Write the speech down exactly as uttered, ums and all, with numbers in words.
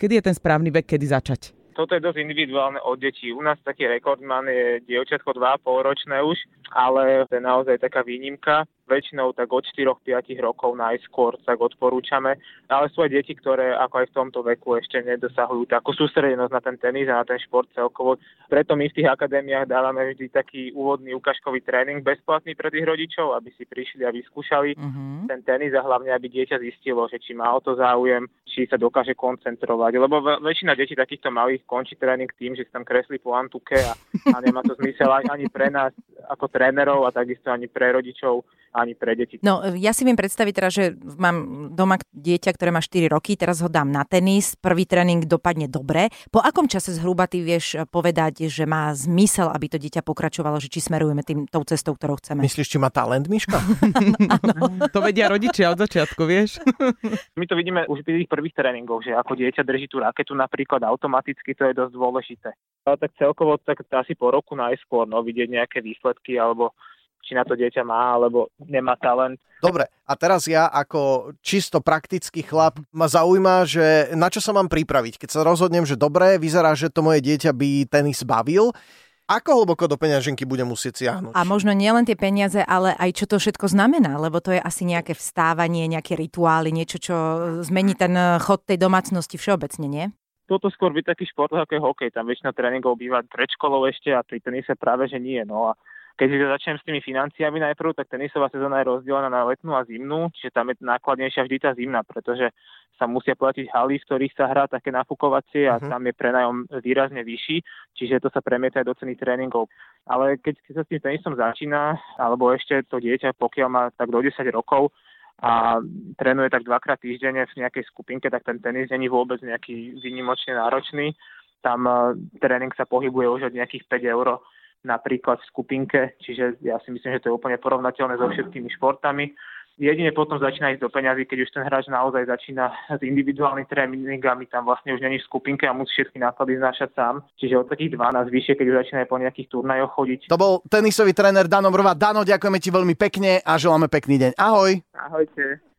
Kedy je ten správny vek, kedy začať? Toto je dosť individuálne od detí. U nás taký rekordman je dievčatko dva a pol ročné už, ale to je naozaj taká výnimka. Väčšinou tak od štyri až päť rokov najskôr tak odporúčame. Ale sú aj deti, ktoré ako aj v tomto veku ešte nedosahujú takú sústredenosť na ten tenis a na ten šport celkovo. Preto my v tých akadémiách dávame vždy taký úvodný ukážkový tréning bezplatný pre tých rodičov, aby si prišli a vyskúšali mm-hmm. ten tenis a hlavne, aby dieťa zistilo, že či má o to záujem, či sa dokáže koncentrovať. Lebo väčšina detí takýchto malých končí tréning tým, že si tam kreslí po antuke a, a nemá to zmysel ani pre nás ako trénerov a takisto ani pre rodičov, ani pre deti. No, ja si viem predstaviť teraz, že mám doma dieťa, ktoré má štyri roky, teraz ho dám na tenis, prvý tréning dopadne dobre. Po akom čase zhruba ty vieš povedať, že má zmysel, aby to dieťa pokračovalo, že či smerujeme tým tou cestou, ktorou chceme? Myslíš, či má talent, Miška? To vedia rodičia od začiatku, vieš? My to vidíme už pri tých prvých tréningoch, že ako dieťa drží tú raketu napríklad automaticky, to je dosť dôležité. Ale tak celkovo tak asi po roku najskôr no, vidieť nejaké výsledky, alebo či na to dieťa má, alebo nemá talent. Dobre, a teraz ja ako čisto praktický chlap ma zaujíma, že na čo sa mám pripraviť, keď sa rozhodnem, že dobre, vyzerá, že to moje dieťa by tenis bavil. Ako hlboko do peňaženky budem musieť siahnuť? A možno nielen tie peniaze, ale aj čo to všetko znamená, lebo to je asi nejaké vstávanie, nejaké rituály, niečo, čo zmení ten chod tej domácnosti všeobecne, nie? Toto skôr by taký šport, ako je hokej, tam väčšina tréningov býva pred školou ešte a pri tenise práve, že nie. No a keď začnem s tými financiami najprv, tak tenisová sezóna je rozdelená na letnú a zimnú, čiže tam je nákladnejšia vždy tá zimná, pretože sa musia platiť haly, v ktorých sa hrá také nafukovacie a uh-huh. tam je prenájom výrazne vyšší, čiže to sa premieta aj do ceny tréningov. Ale keď sa s tým tenisom začína, alebo ešte to dieťa, pokiaľ má tak do desať rokov, a trénuje tak dvakrát týždenne v nejakej skupinke, tak ten tenis není vôbec nejaký výnimočne náročný. Tam uh, tréning sa pohybuje už od nejakých päť eur napríklad v skupinke, čiže ja si myslím, že to je úplne porovnateľné so všetkými športami. Jedine potom začína ísť do peňazí, keď už ten hráč naozaj začína s individuálnymi tréningami, tam vlastne už není v skupinke a musí všetky náklady znášať sám. Čiže od takých dvanásť vyššie, keď už začína po nejakých turnajoch chodiť. To bol tenisový tréner Dano Brvá. Dano, ďakujeme ti veľmi pekne a želáme pekný deň. Ahoj. Ahojte.